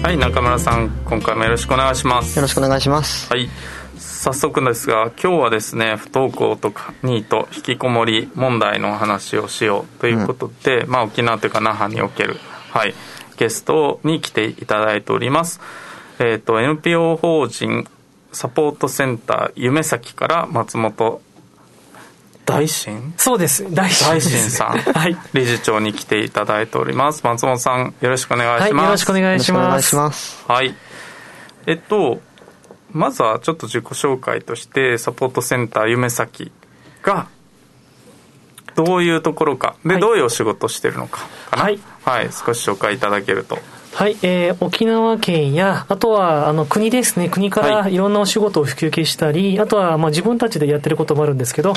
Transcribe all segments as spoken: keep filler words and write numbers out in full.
はい、中村さん、今回もよろしくお願いします。よろしくお願いします。はい、早速ですが、今日はですね、不登校とかニート引きこもり問題の話をしようということで、うんまあ、沖縄というか那覇における、はい、ゲストに来ていただいております。えーと、エヌピーオー 法人サポートセンター夢咲から松本大臣、そうです大臣、大臣さん、はい、理事長に来ていただいております。松本さん、よろしくお願いします。はい、よろしくお願いします。はい。えっとまずはちょっと自己紹介として、サポートセンター夢咲がどういうところかで、はい、どういうお仕事をしているのかかな、はい、はい、少し紹介いただけると。はい、えー、沖縄県やあとはあの国ですね、国からいろんなお仕事を引き受けしたり、はい、あとはまあ自分たちでやってることもあるんですけど、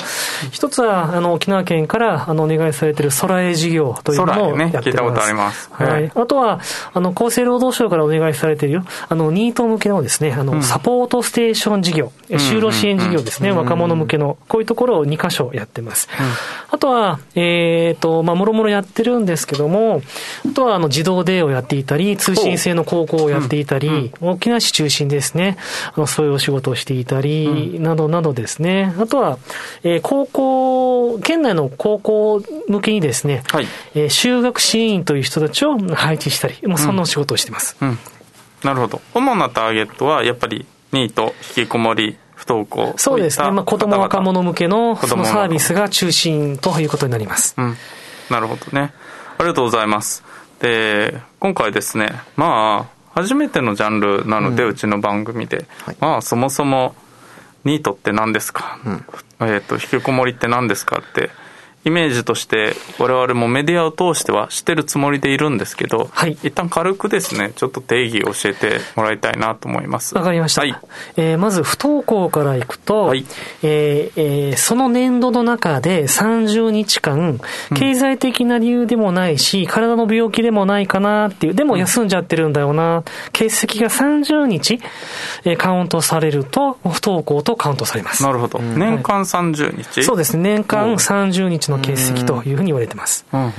一つはあの沖縄県からあのお願いされている空へ事業というのをやってます。空へね、聞いたことあります、はいはい、あとはあの厚生労働省からお願いされているあのニート向けのですね、あの、うん、サポートステーション事業、うん、就労支援事業ですね、うん、若者向けのこういうところをにカ所やってます、うん、あとはえーとまあもろもろやってるんですけども、あとはあの児童デーをやっていたり、通信制の高校をやっていたり、うんうん、沖縄市中心ですね、あのそういうお仕事をしていたり、うん、などなどですね。あとは、えー、高校、県内の高校向けにですね、はい、えー、就学支援員という人たちを配置したり、もうそんなお仕事をしています、うんうん、なるほど。主なターゲットはやっぱりニート、引きこもり、不登校、そうですね、まあ、子ども若者向けのそのサービスが中心ということになります、うん、なるほどね、ありがとうございます。で、今回ですね、まあ初めてのジャンルなので、うん、うちの番組で、はい、まあそもそもニートって何ですか、うん、えーと、引きこもりって何ですかってイメージとして我々もメディアを通しては知ってるつもりでいるんですけど、はい、一旦軽くですね、ちょっと定義を教えてもらいたいなと思います。わかりました、はい、えー、まず不登校からいくと、はい、えーえー、その年度の中でさんじゅうにちかん経済的な理由でもないし、うん、体の病気でもないかなっていう、でも休んじゃってるんだよな、欠席がさんじゅうにち、えー、カウントされると不登校とカウントされます。なるほど、うん、年間さんじゅうにち、はい、そうですね、年間さんじゅうにちの欠席というふうに言われてます、うんうん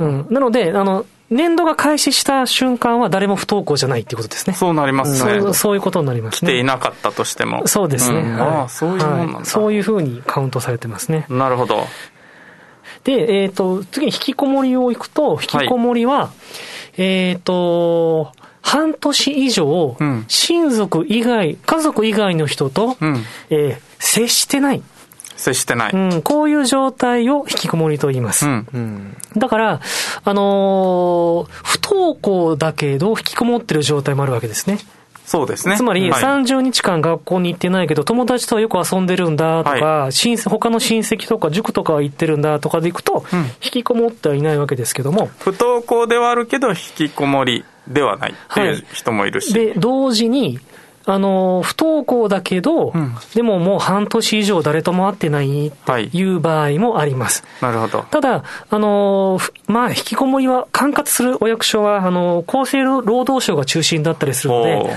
うん、なのであの年度が開始した瞬間は誰も不登校じゃないということですね。そうなりますね、そう、そういうことになりますね。来ていなかったとしても、そうですね、うん、はい、ああそういうもんなんだ、はい、そういうふうにカウントされてますね。なるほど。で、えーと、次に引きこもりをいくと、引きこもりは、はい、えーと半年以上、うん、親族以外、家族以外の人と、うん、えー、接してない接してない、うん、こういう状態を引きこもりと言います、うんうん、だから、あのー、不登校だけど引きこもってる状態もあるわけですね。そうですね、つまりさんじゅうにちかん学校に行ってないけど、はい、友達とはよく遊んでるんだとか、はい、親他の親戚とか塾とかは行ってるんだとかでいくと、うん、引きこもってはいないわけですけども、不登校ではあるけど引きこもりではないっていう人もいるし、はい、で同時にあの不登校だけど、うん、でももう半年以上誰とも会ってないっていう場合もあります、はい、なるほど。ただあの、まあ、引きこもりは管轄するお役所はあの厚生労働省が中心だったりするので、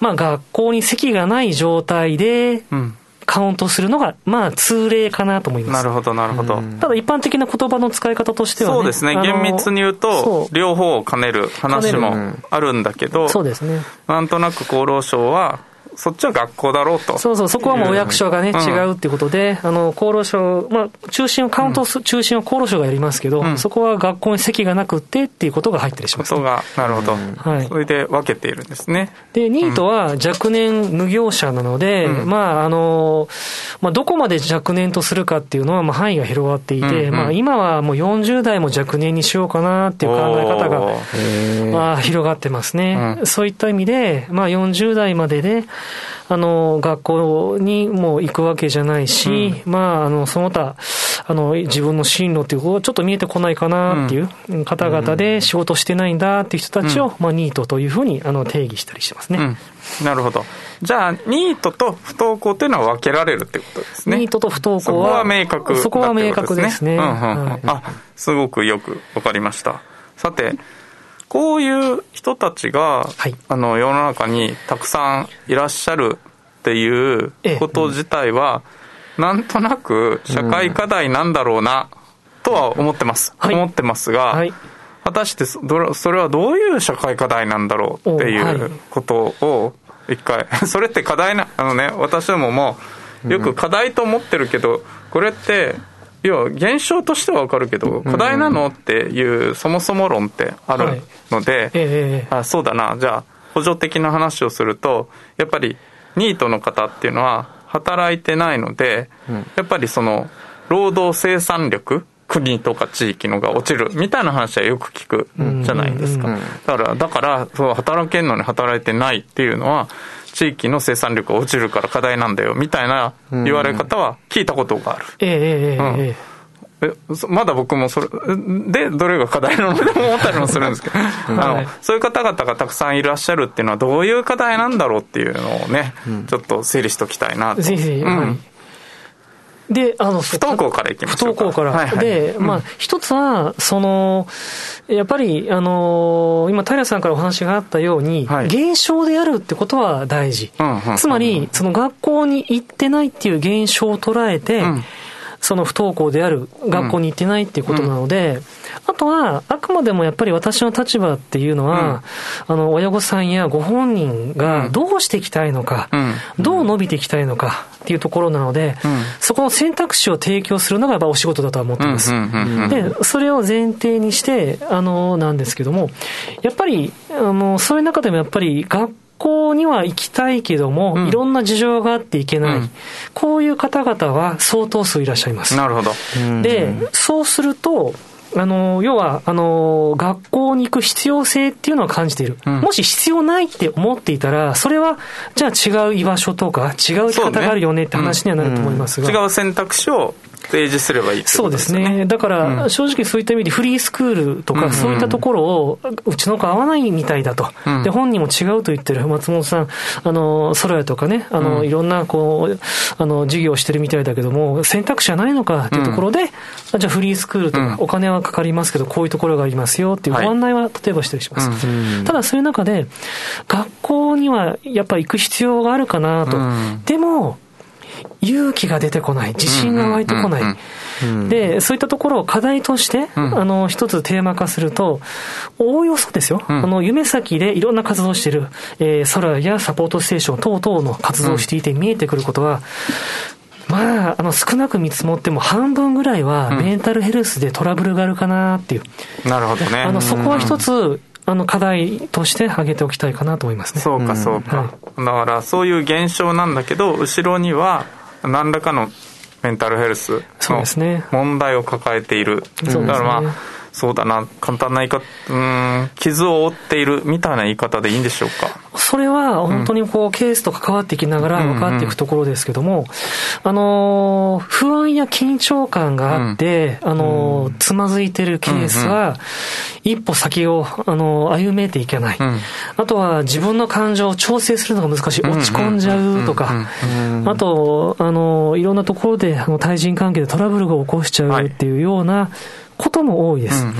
まあ、学校に席がない状態で、うんカウントするのがまあ通例かなと思います。なるほどなるほど。ただ一般的な言葉の使い方としてはね、そうですね、厳密に言うと両方を兼ねる話もあるんだけど、そうですね、なんとなく厚労省はそっちは学校だろうと、そうそう、そこはもうお役所がね、うん、違うっていうことで、あの厚労省、まあ中心をカウントする、うん、中心を厚労省がやりますけど、うん、そこは学校に席がなくてっていうことが入ったりします、ね、ことがなるほど、うん、はい、それで分けているんですね。でニートは若年無業者なので、うん、まああのまあどこまで若年とするかっていうのはまあ範囲が広がっていて、うんうん、まあ今はもうよんじゅうだいも若年にしようかなっていう考え方がまあ広がってますね、うん、そういった意味でまあよんじゅうだいまでで、あの学校にもう行くわけじゃないし、うん、まああのその他あの自分の進路っていうことがちょっと見えてこないかなっていう方々で仕事してないんだっていう人たちを、うん、まあ、ニートというふうにあの定義したりしてますね、うん、なるほど。じゃあニートと不登校というのは分けられるってことですね。ニートと不登校はそこは明確だってことですね。そこは明確ですね、うんうんうん、はい、あ、すごくよく分かりました。さてこういう人たちが、はい、あの世の中にたくさんいらっしゃるっていうこと自体は、ええ、うん、なんとなく社会課題なんだろうなとは思ってます、うん、思ってますが、はい、果たしてそれはどういう社会課題なんだろうっていうことを一回、はい、それって課題な、あのね、私どももよく課題と思ってるけど、これっていや現象としては分かるけど課題なのっていうそもそも論ってあるので、はい、えー、あ、そうだな。じゃあ補助的な話をすると、やっぱりニートの方っていうのは働いてないので、やっぱりその労働生産力、国とか地域のが落ちるみたいな話はよく聞くじゃないですか。だからだからそう働けんのに働いてないっていうのは地域の生産力が落ちるから課題なんだよみたいな言われ方は聞いたことがある、うん、えー、うん、えまだ僕もそれでどれが課題なのでも思ったりもするんですけど、うん、あのそういう方々がたくさんいらっしゃるっていうのはどういう課題なんだろうっていうのをね、うん、ちょっと整理しておきたいなと。ぜひぜひ、うん、はい、で、あの不登校からいきましょうか。不登校から、はいはい、で、まあ、うん、一つはそのやっぱりあの今平さんからお話があったように、はい、現象であるってことは大事、うんうん、つまり、うん、その学校に行ってないっていう現象を捉えて、うん、その不登校である学校に行ってないっていうことなので、うん、あとはあくまでもやっぱり私の立場っていうのは、うん、あの親御さんやご本人がどうしていきたいのか、うん、どう伸びていきたいのかっていうところなので、うん、そこの選択肢を提供するのがやっぱお仕事だとは思ってます、うんうんうんうん、でそれを前提にしてあのなんですけども、やっぱりあのそういう中でもやっぱり学校には行きたいけども、うん、いろんな事情があって行けない、うん、こういう方々は相当数いらっしゃいます。なるほど、うん、でそうするとあの要はあの学校に行く必要性っていうのは感じている、うん、もし必要ないって思っていたらそれはじゃあ違う居場所とか違う生き方があるよねって話にはなると思いますが、そうね、うんうん、違う選択肢を提示すればいいってことですね。そうですね。だから正直そういった意味でフリースクールとかそういったところをうちの子合わないみたいだと、で本人も違うと言ってる松本さん、あのソロヤとかね、あのいろんなこうあの授業をしてるみたいだけども選択肢はないのかっていうところで、じゃあフリースクールとかお金はかかりますけどこういうところがありますよっていうご案内は例えばしたりします。ただそういう中で学校にはやっぱり行く必要があるかなと、でも勇気が出てこない、自信が湧いてこない、うんうんうんうん、でそういったところを課題として、うん、あの一つテーマ化するとおおよそですよ、うん、あの夢先でいろんな活動をしている、えー、ソラやサポートステーション等々の活動をしていて見えてくることは、うん、まあ、あの少なく見積もっても半分ぐらいはメンタルヘルスでトラブルがあるかなっていう、うん、なるほどね、あのそこは一つ、うん、あの課題として挙げておきたいかなと思いますね。そうかそうか、うん、はい、だからそういう現象なんだけど後ろには何らかのメンタルヘルスの問題を抱えている、そうですね、だからまあそうだな、簡単な言い方、うーん、傷を負っているみたいな言い方でいいんでしょうか。それは本当にこう、うん、ケースと関わっていきながら分かっていくところですけども、うんうん、あの不安や緊張感があって、うん、あの、うん、つまずいてるケースは、うんうん、一歩先をあの歩めていけない、うん、あとは自分の感情を調整するのが難しい、落ち込んじゃうとか、うんうん、あとあのいろんなところであの対人関係でトラブルを起こしちゃうっていうような、はい、ことも多いです、うんうん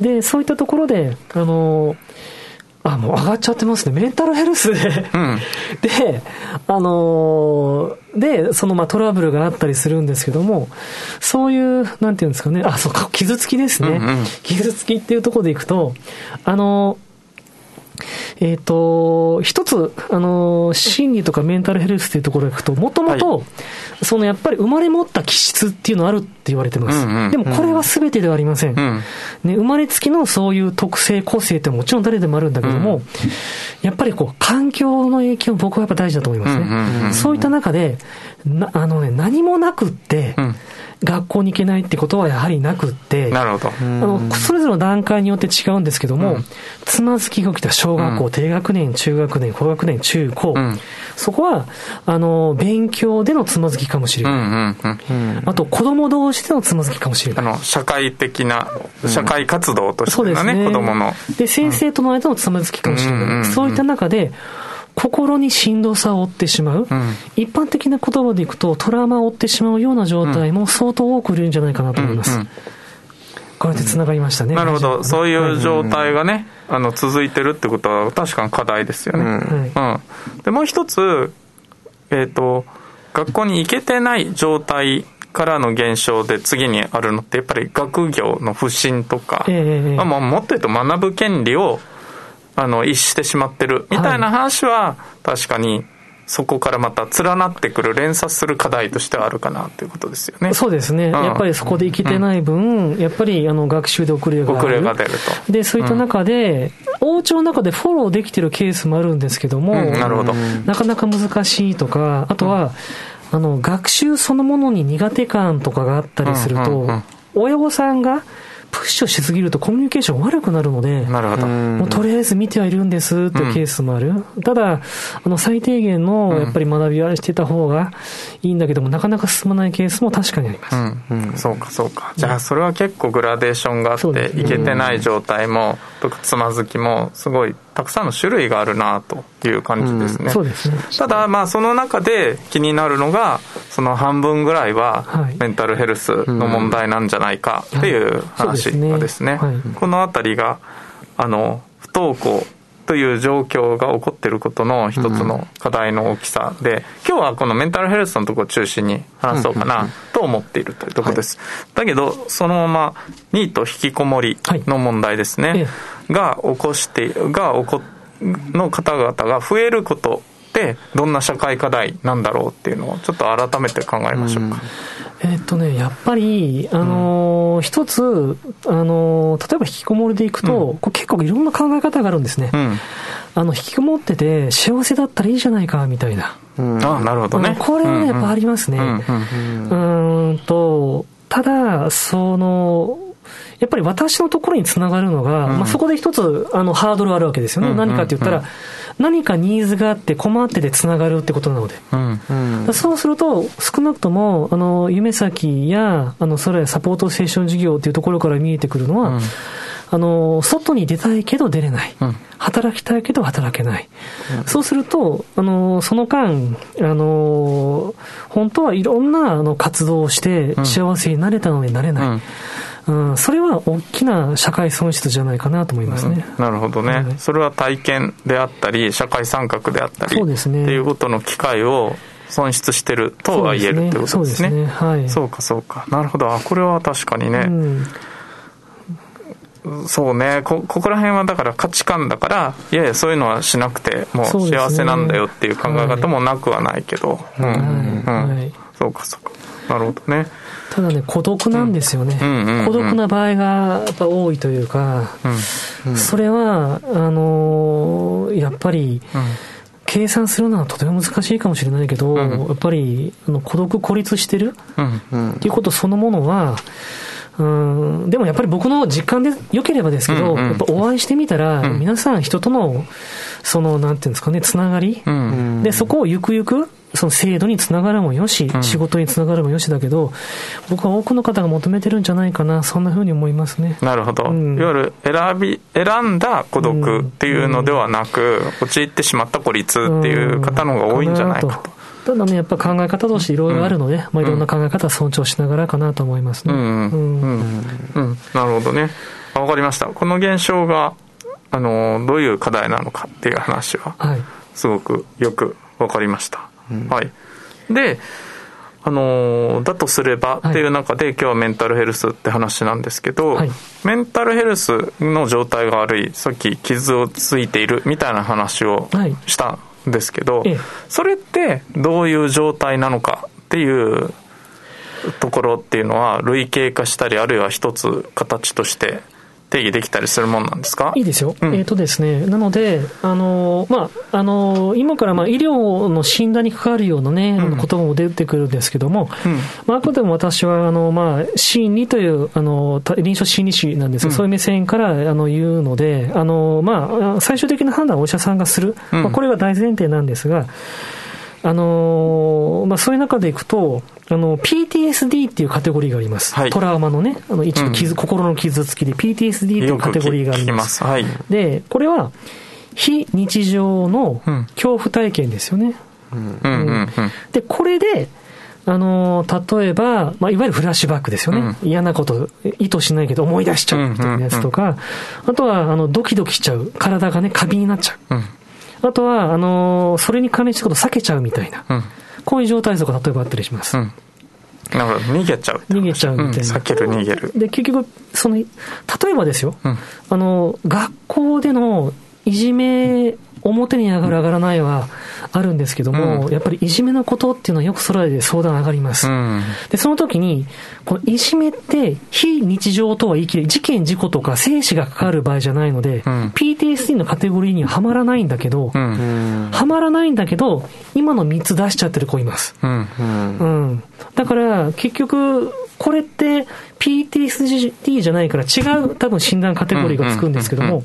うん、でそういったところであのあもう上がっちゃってますね、メンタルヘルスで、うん、であのでそのまあトラブルがあったりするんですけども、そういうなんていうんですかね、あそうか傷つきですね、うんうん、傷つきっていうところでいくとあのえー、と一つあの心理とかメンタルヘルスというところに行くともともとそのやっぱり生まれ持った気質っていうのある言われてます、うんうん、でもこれは全てではありません、うんね、生まれつきのそういう特性個性ってもちろん誰でもあるんだけども、うん、やっぱりこう環境の影響僕はやっぱ大事だと思いますね、うんうんうんうん、そういった中でなあの、ね、何もなくって、うん、学校に行けないってことはやはりなくってなるほど、うん、あのそれぞれの段階によって違うんですけども、うん、つまずきが起きた小学校、うん、低学年中学年高学年中高、うん、そこはあの勉強でのつまずきかもしれない、うんうんうん、あと子供同士でのつまずきかもしれないあの社会的な社会活動としてのね、うん、子供ので先生との間のつまずきかもしれない、うんうんうん、そういった中で心にしんどさを負ってしまう、うん、一般的な言葉でいくとトラウマを負ってしまうような状態も相当多くいるんじゃないかなと思います、うんうん、これでつながりましたね、うん、なるほど、そういう状態がね、うん、あの続いてるってことは確かに課題ですよね、うんうん、でもう一つ、えーと、学校に行けてない状態からの現象で次にあるのってやっぱり学業の不振とか、えーまあ、もっと言うと学ぶ権利をあの逸してしまってるみたいな話は、はい、確かにそこからまた連なってくる連鎖する課題としてはあるかなということですよね。そうですね、うん、やっぱりそこで生きてない分、うん、やっぱりあの学習で遅れが出る遅れが出るとでそういった中で、うん、王朝の中でフォローできてるケースもあるんですけども、うん、なるほど、なかなか難しいとかあとは、うん、あの学習そのものに苦手感とかがあったりすると、うんうんうん、親御さんがプッシュしすぎるとコミュニケーション悪くなるので、なるほど。もうとりあえず見てはいるんですっていうケースもある、うん、ただあの最低限のやっぱり学びはしてた方がいいんだけども、うん、なかなか進まないケースも確かにあります、うんうん、そうかそうか、じゃあそれは結構グラデーションがあって、うん、いけてない状態もとかつまずきもすごいたくさんの種類があるなという感じですね、うん、そうですね。ただまあその中で気になるのがその半分ぐらいはメンタルヘルスの問題なんじゃないかっていう話がですね、このあたりがあの不登校という状況が起こっていることの一つの課題の大きさで、今日はこのメンタルヘルスのところを中心に話そうかなと思っているというところです。だけどそのままニート引きこもりの問題ですねが起こしてが起この方々が増えることでどんな社会課題なんだろうっていうのをちょっと改めて考えましょうか。えーっとね、やっぱり、あのーうん、一つ、あのー、例えば引きこもりでいくと、うん、こう結構いろんな考え方があるんですね、うん、あの引きこもってて幸せだったらいいじゃないかみたいな、うん、あ、なるほどね、これはやっぱありますね、うんうん、うんとただそのやっぱり私のところにつながるのが、うんまあ、そこで一つあのハードルがあるわけですよね、うんうんうん、何かって言ったら何かニーズがあって困っててつながるってことなので、うんうん、そうすると少なくともあの夢先やあのそれサポートステーション事業っていうところから見えてくるのは、うん、あの外に出たいけど出れない、うん、働きたいけど働けない、うん、そうするとあのその間あの本当はいろんなあの活動をして幸せになれたのになれない、うんうんうん、それは大きな社会損失じゃないかなと思いますね、うん、なるほどね、はい、それは体験であったり社会参画であったりそうですねっていうことの機会を損失してるとは言えるってことですね。そうですね、そうですね、はい、そうかそうか、なるほど、これは確かにね、うん、そうね、こここら辺はだから価値観だからいやいやそういうのはしなくてもう幸せなんだよっていう考え方もなくはないけど、うんうんうん、そうかそうか、なるほどね。ただね、孤独なんですよね、うんうんうんうん、孤独な場合がやっぱ多いというか、うんうん、それはあのー、やっぱり、うん、計算するのはとても難しいかもしれないけど、うん、やっぱりあの孤独孤立してる、うんうん、っていうことそのものはうんでもやっぱり僕の実感で良ければですけど、うんうん、やっぱお会いしてみたら、うん、皆さん人とのそのなんていうんですかねつながり、うんうん、でそこをゆくゆくその制度につながるもよし、うん、仕事につながるもよしだけど、僕は多くの方が求めてるんじゃないかな、そんな風に思いますね。なるほど。うん、いわゆる選び選んだ孤独っていうのではなく、うん、陥ってしまった孤立っていう方の方が多いんじゃないかと。うんただね、やっぱ考え方としていろいろあるので、うんまあ、いろんな考え方を尊重しながらかなと思いますね。うんうんうんうん、なるほどね。わかりました。この現象があのどういう課題なのかっていう話は、はい、すごくよくわかりました。うん、はい。で、あのだとすればっていう中で、はい、今日はメンタルヘルスって話なんですけど、はい、メンタルヘルスの状態が悪い、さっき傷をついているみたいな話をした。はいですけど、ええ、それってどういう状態なのかっていうところっていうのは類型化したり、あるいは一つ形として定義できたりするもんなんですか？いいですよ、うん、えーとですね、なのであの、まあ、あの今からまあ医療の診断に関わるような、ね、うん、ことも出てくるんですけども、うん、まあ、あくまでも私はあの、まあ、心理というあの臨床心理士なんですが、うん、そういう目線からあの言うので、あの、まあ、最終的な判断はお医者さんがする、うん、まあ、これが大前提なんですが、あの、まあ、そういう中でいくとあの ピーティーエスディー っていうカテゴリーがあります、はい、トラウマのね、あの一部傷、うん、心の傷つきで ピーティーエスディー というカテゴリーがあります。はい、でこれは非日常の恐怖体験ですよね、うんうんうん、でこれであの例えば、まあ、いわゆるフラッシュバックですよね、うん、嫌なこと意図しないけど思い出しちゃうみたいなやつとか、うんうんうん、あとはあのドキドキしちゃう、体がね過敏になっちゃう、うん、あとはあのそれに関連したことを避けちゃうみたいな、うん、こういう状態とか例えばあったりします、うん、なるほど、逃げちゃう逃げちゃうみたいな、うん、避ける逃げるで結局その例えばですよ、うん、あの学校でのいじめ、表に上がる上がらないはあるんですけども、うん、やっぱりいじめのことっていうのはよく空で相談上がります、うん、でその時にこのいじめって非日常とは言い切れ事件事故とか生死が関わる場合じゃないので、うん、ピーティーエスディー のカテゴリーにははまらないんだけど、うん、はまらないんだけど今のみっつ出しちゃってる子います、うんうんうん、だから結局これって ピーティーエスディー じゃないから違う多分診断カテゴリーがつくんですけども、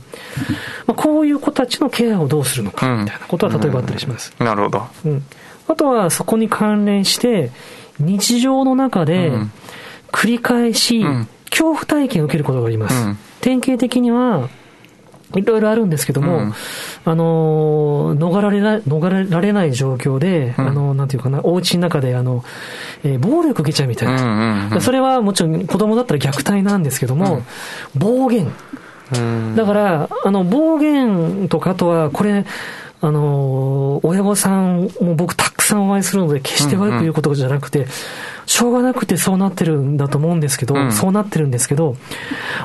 まあ、こういう子たちのケアをどうするのかみたいなことは例えばあったりします、うんうん、なるほど、うん、あとはそこに関連して日常の中で繰り返し恐怖体験を受けることがあります、うん、典型的にはいろいろあるんですけども、うん、あの逃れられ、逃れられない状況で、うん、あのなんていうかな、お家の中であの、えー、暴力受けちゃうみたいな、うんうんうん、それはもちろん子供だったら虐待なんですけども、うん、暴言、うん、だからあの暴言とか、あとはこれあの親御さんも僕たくさんお会いするので決して悪く言うことじゃなくて、うんうん、しょうがなくてそうなってるんだと思うんですけど、うん、そうなってるんですけど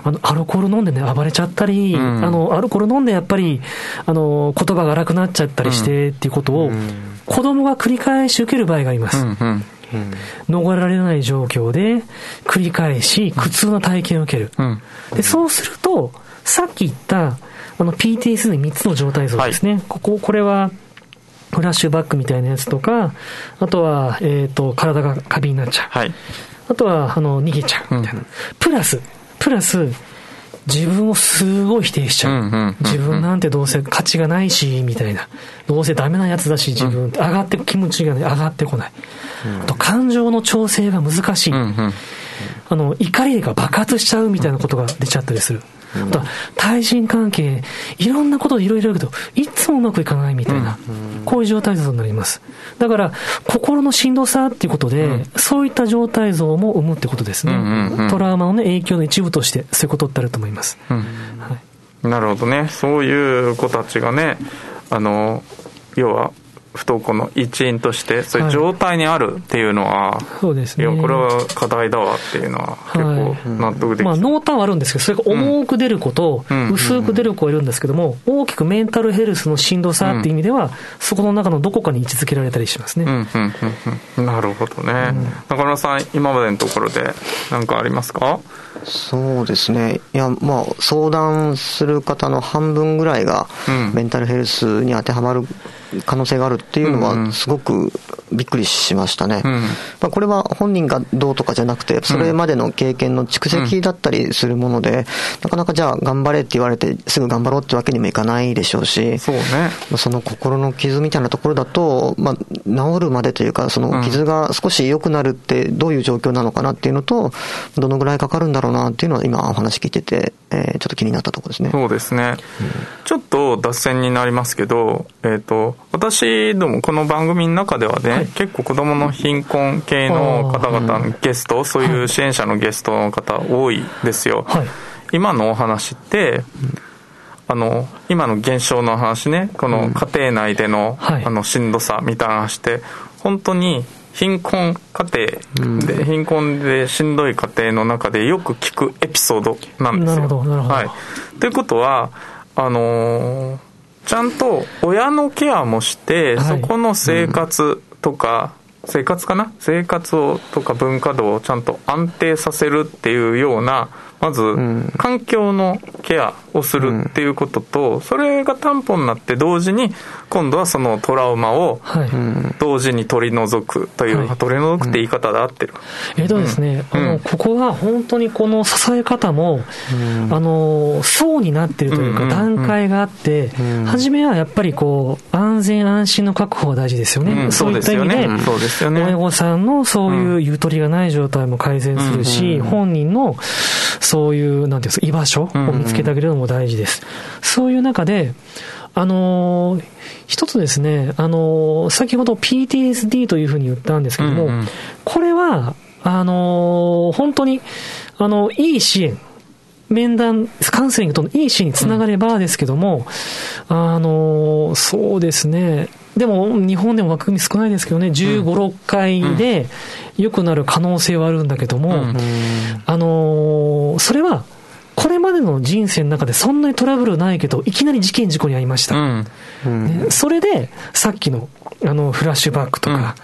あのアルコール飲んでね暴れちゃったり、うん、あのアルコール飲んでやっぱりあの言葉が荒くなっちゃったりしてっていうことを、うん、子供が繰り返し受ける場合がいます、うんうんうん、逃れられない状況で繰り返し苦痛な体験を受ける、うんうん、でそうするとさっき言ったあの ピーティーエスディー のみっつの状態像ですね、はい、こここれはフラッシュバックみたいなやつとか、あとは、えーと、体が過敏になっちゃう、はい、あとはあの逃げちゃうみたいな、うん、プラスプラス自分をすごい否定しちゃう、うんうんうんうん、自分なんてどうせ価値がないしみたいな、どうせダメなやつだし自分って上がって気持ちが、ね、上がってこない、うん、あと感情の調整が難しい、うんうん、あの怒りが爆発しちゃうみたいなことが出ちゃったりする、あとは対人関係いろんなことでいろいろあるけどいつもうまくいかないみたいな、うん、こういう状態像になります。だから心のしんどさっていうことで、うん、そういった状態像も生むってことですね、うんうんうん、トラウマの、ね、影響の一部としてそういうことってあると思います、うん、はい、なるほどね。そういう子たちがね、あの要は不登校の一員としてそういう状態にあるっていうのは、はい、そうですね、いやこれは課題だわっていうのは結構納得できて、はい、まあ、濃淡はあるんですけどそれが重く出る子と薄く出る子がいるんですけども、うんうんうん、大きくメンタルヘルスのしんどさっていう意味では、うん、そこの中のどこかに位置づけられたりしますね、うんうんうんうん、なるほどね、うん、中村さん今までのところで何かありますか？そうですね、いや、まあ、相談する方の半分ぐらいがメンタルヘルスに当てはまる可能性があるっていうのはすごくびっくりしましたね、うん、まあ、これは本人がどうとかじゃなくてそれまでの経験の蓄積だったりするもので、なかなかじゃあ頑張れって言われてすぐ頑張ろうってわけにもいかないでしょうし、 そうね、まあ、その心の傷みたいなところだと、まあ、治るまでというかその傷が少し良くなるってどういう状況なのかなっていうのとどのぐらいかかるんだろうなっていうのは今お話聞いてて、えー、ちょっと気になったところですね。そうですね、うん、ちょっと脱線になりますけど、えーと私どもこの番組の中ではね、はい、結構子どもの貧困系の方々のゲスト、うん、そういう支援者のゲストの方多いですよ、はい、今のお話ってあの今の現象の話ね、この家庭内での、うん、はい、あのしんどさみたいな話って本当に貧困家庭で、うん、貧困でしんどい家庭の中でよく聞くエピソードなんですよ。なるほどなるほど、はい、ということはあのーちゃんと親のケアもして、はい、そこの生活とか生活かな生活をとか文化度をちゃんと安定させるっていうような、まず環境のケアをするっていうことと、それが担保になって同時に今度はそのトラウマを同時に取り除くという、はい、取り除くって言い方で合ってる、えっとですね、うん、あのここは本当にこの支え方も、うん、あの層になってるというか段階があって、うんうん、初めはやっぱりこう安全安心の確保が大事ですよね、うん、そういった意味で親御さんのそういうゆとりがない状態も改善するし、うんうんうん、本人のそういうなんていうんですか居場所を見つけてあげるのも大事です、うんうん、そういう中であのー、一つですね、あのー、先ほど ピーティーエスディー というふうに言ったんですけども、うんうん、これはあのー、本当に、あのー、いい支援面談カウンセリングとのいい支援につながればですけども、うん、あのー、そうですね、でも日本でも枠組み少ないですけどね、じゅうご、うん、ろっかいで良くなる可能性はあるんだけども、うん、あのー、それはこれまでの人生の中でそんなにトラブルないけどいきなり事件事故に遭いました、うんうん、それでさっきのあのフラッシュバックとか、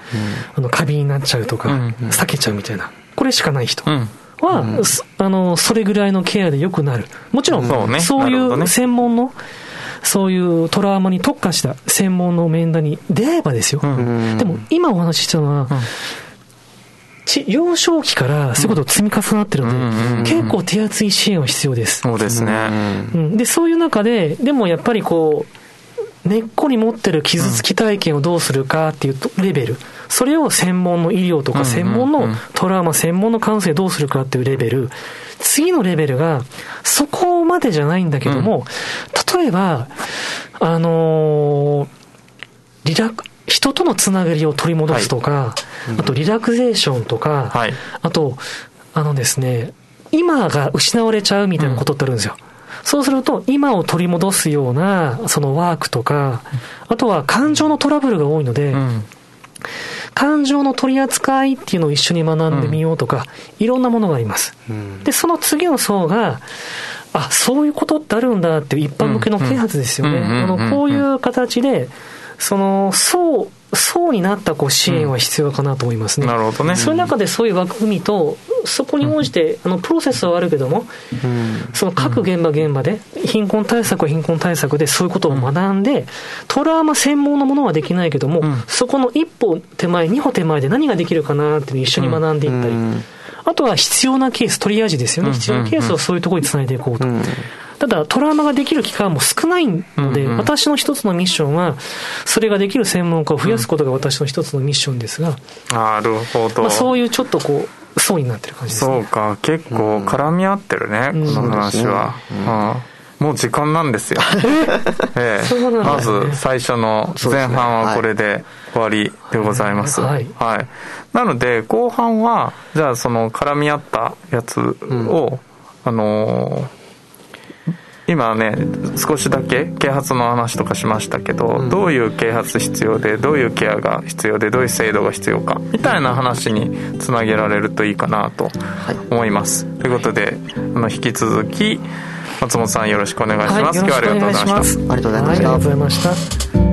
うん、あの過敏になっちゃうとか、うん、避けちゃうみたいな、これしかない人、うんは、うん、あのそれぐらいのケアで良くなる。もちろん、うん、そうね、そういう専門の、ね、そういうトラウマに特化した専門の面談に出会えばですよ、うん、でも今お話ししたのは、うん、幼少期からそういうことを積み重なってるので、うん、結構手厚い支援は必要です、うん、そうですね、うん、でそういう中ででもやっぱりこう根っこに持ってる傷つき体験をどうするかっていうレベル、それを専門の医療とか専門のトラウマ、専門のカウンセリングどうするかっていうレベル、次のレベルがそこまでじゃないんだけども、例えばあのー、リラク人とのつながりを取り戻すとか、あとリラクゼーションとか、あとあのですね、今が失われちゃうみたいなことってあるんですよ。そうすると今を取り戻すようなそのワークとか、あとは感情のトラブルが多いので、うん、感情の取り扱いっていうのを一緒に学んでみようとか、うん、いろんなものがあります、うん、でその次の層があそういうことってあるんだっていう一般向けの啓発ですよね、うんうん、あのこういう形でその層層になったこう支援は必要かなと思いますね、うん、なるほどね。そういう中でそういう枠組みとそこに応じて、うん、あのプロセスはあるけども、うん、その各現場現場で貧困対策は貧困対策でそういうことを学んで、うん、トラウマ専門のものはできないけども、うん、そこの一歩手前二歩手前で何ができるかなっていうのを一緒に学んでいったり、うん、あとは必要なケーストリアージですよね、うん、必要なケースをそういうところにつないでいこうと、うんうん、ただトラウマができる期間も少ないので、うんうん、私の一つのミッションはそれができる専門家を増やすことが私の一つのミッションですが、うん、なるほど、まあ、そういうちょっとこう層になってる感じですね。そうか、結構絡み合ってるね、うん、この話は、うんうんうん、もう時間なんですよ、ええ、まず最初の前半はこれで終わりでございます、はいはい、なので後半はじゃあその絡み合ったやつを、うん、あのー今ね少しだけ啓発の話とかしましたけど、うん、どういう啓発必要でどういうケアが必要でどういう制度が必要かみたいな話につなげられるといいかなと思います、はい、ということであの引き続き松本さんよろしくお願いします、はい、よろしくお願いします。今日はありがとうございました。ありがとうございました。